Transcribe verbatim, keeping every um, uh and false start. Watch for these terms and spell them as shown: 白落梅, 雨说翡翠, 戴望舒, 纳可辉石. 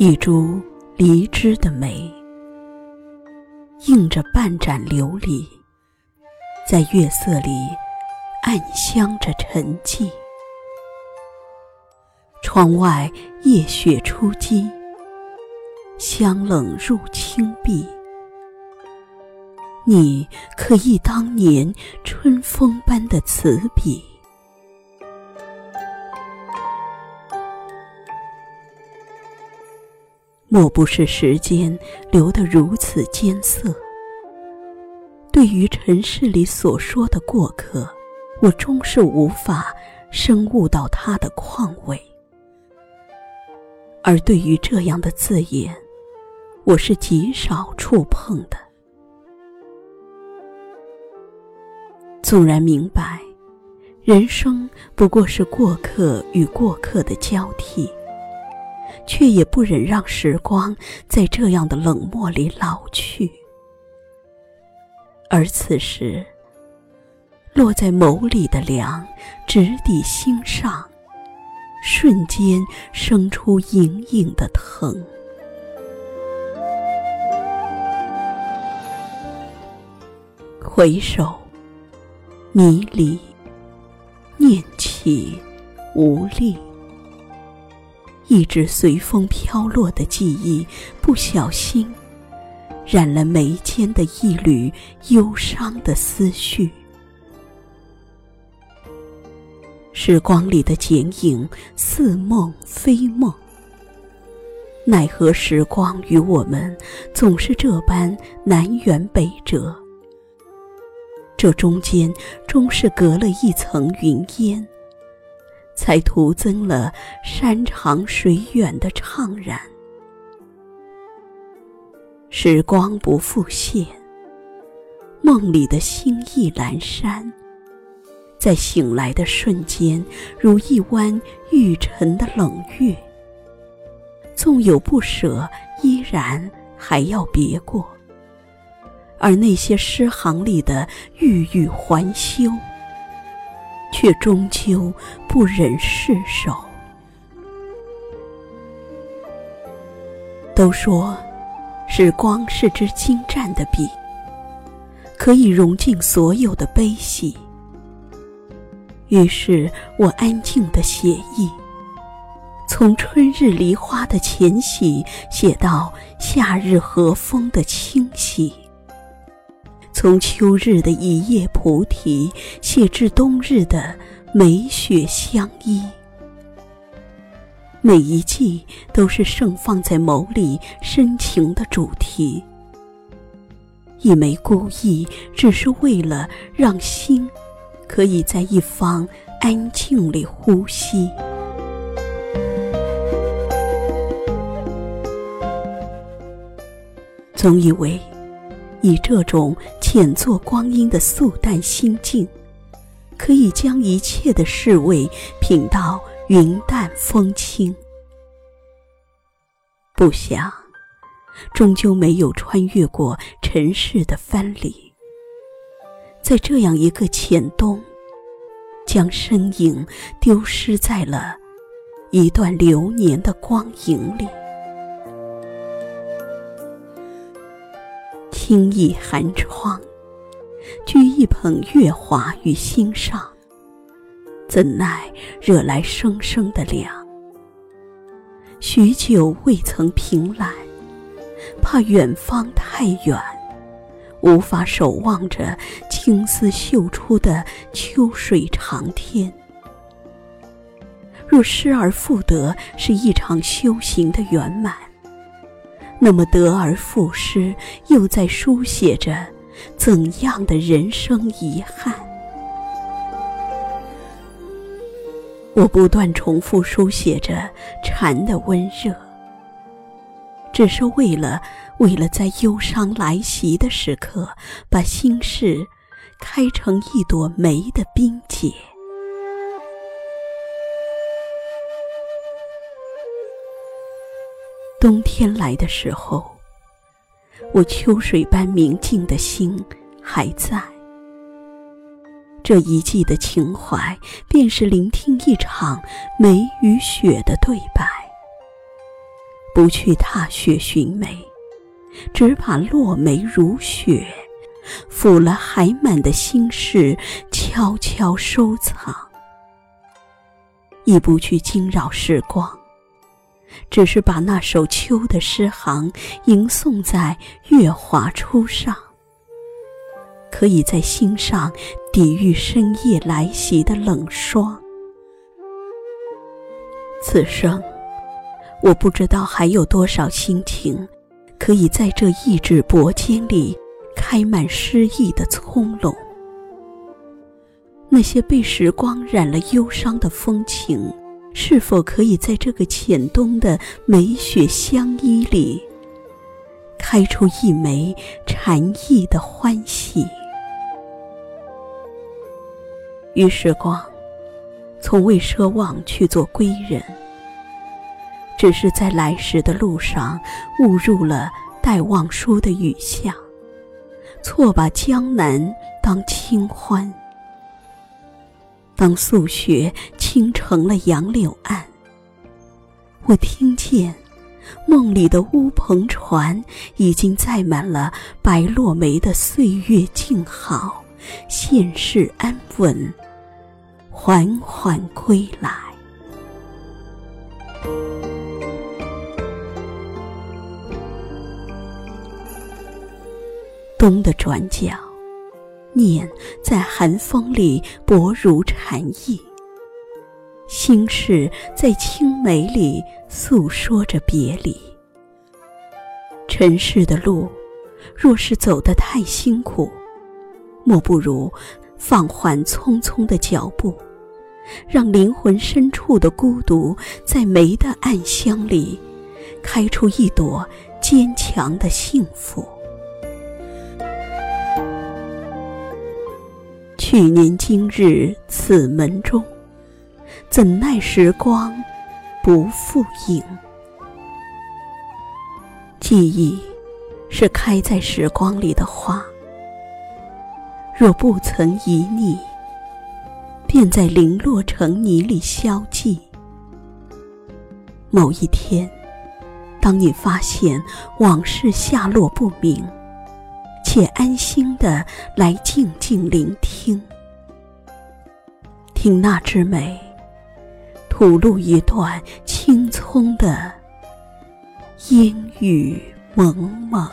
一株离枝的梅，映着半盏琉璃，在月色里暗香着沉寂。窗外夜雪初霁，香冷入青碧。你可忆当年春风般的词笔？莫不是时间流得如此艰涩？对于尘世里所说的过客，我终是无法深悟到它的况味。而对于这样的字眼，我是极少触碰的。纵然明白，人生不过是过客与过客的交替，却也不忍让时光在这样的冷漠里老去。而此时，落在眸里的凉，直抵心上，瞬间生出隐隐的疼。回首，迷离，念起，无力。一直随风飘落的记忆，不小心染了眉间的一缕忧伤的思绪。时光里的剪影，似梦非梦。奈何时光与我们总是这般南辕北辙，这中间终是隔了一层云烟，才徒增了山长水远的怅然。时光不复现，梦里的心意阑珊，在醒来的瞬间，如一湾欲沉的冷月，纵有不舍，依然还要别过。而那些诗行里的欲语还休，却终究不忍释手。都说时光是支精湛的笔，可以融进所有的悲喜。于是我安静地写意，从春日梨花的浅喜写到夏日和风的清喜，从秋日的一叶菩提写至冬日的梅雪相依。每一季都是盛放在眸里深情的主题，一枚故意只是为了让心可以在一方安静里呼吸。总以为以这种浅坐光阴的素淡心境，可以将一切的世味品到云淡风轻。不想，终究没有穿越过尘世的藩篱，在这样一个浅冬，将身影丢失在了一段流年的光影里。轻倚寒窗，掬一捧月华于心上，怎奈惹来生生的凉。许久未曾凭栏，怕远方太远，无法守望着青丝绣出的秋水长天。若失而复得是一场修行的圆满，那么得而复失又在书写着怎样的人生遗憾？我不断重复书写着禅的温热，只是为了为了在忧伤来袭的时刻，把心事开成一朵梅的冰结。冬天来的时候，我秋水般明净的心还在。这一季的情怀，便是聆听一场梅与雪的对白，不去踏雪寻梅，只怕落梅如雪，抚了还满的心事，悄悄收藏。亦不去惊扰时光，只是把那首秋的诗行吟诵在月华初上，可以在心上抵御深夜来袭的冷霜。此生，我不知道还有多少心情可以在这意志薄笺里开满诗意的葱茏。那些被时光染了忧伤的风情，是否可以在这个浅冬的梅雪相依里，开出一枚禅意的欢喜？于时光，从未奢望去做归人，只是在来时的路上误入了戴望舒的雨巷，错把江南当清欢，当素雪倾城了杨柳岸，我听见梦里的乌篷船已经载满了白落梅的岁月静好，现世安稳，缓缓归来。冬的转角，念在寒风里薄如蝉翼，心事在青梅里诉说着别离。尘世的路，若是走得太辛苦，莫不如放缓匆匆的脚步，让灵魂深处的孤独在梅的暗香里开出一朵坚强的幸福。去年今日此门中，怎奈时光不复影。记忆是开在时光里的花，若不曾旖旎，便在零落成泥里消寂。某一天，当你发现往事下落不明，且安心地来静静聆听，听那枝梅吐露一段青葱的烟雨蒙蒙。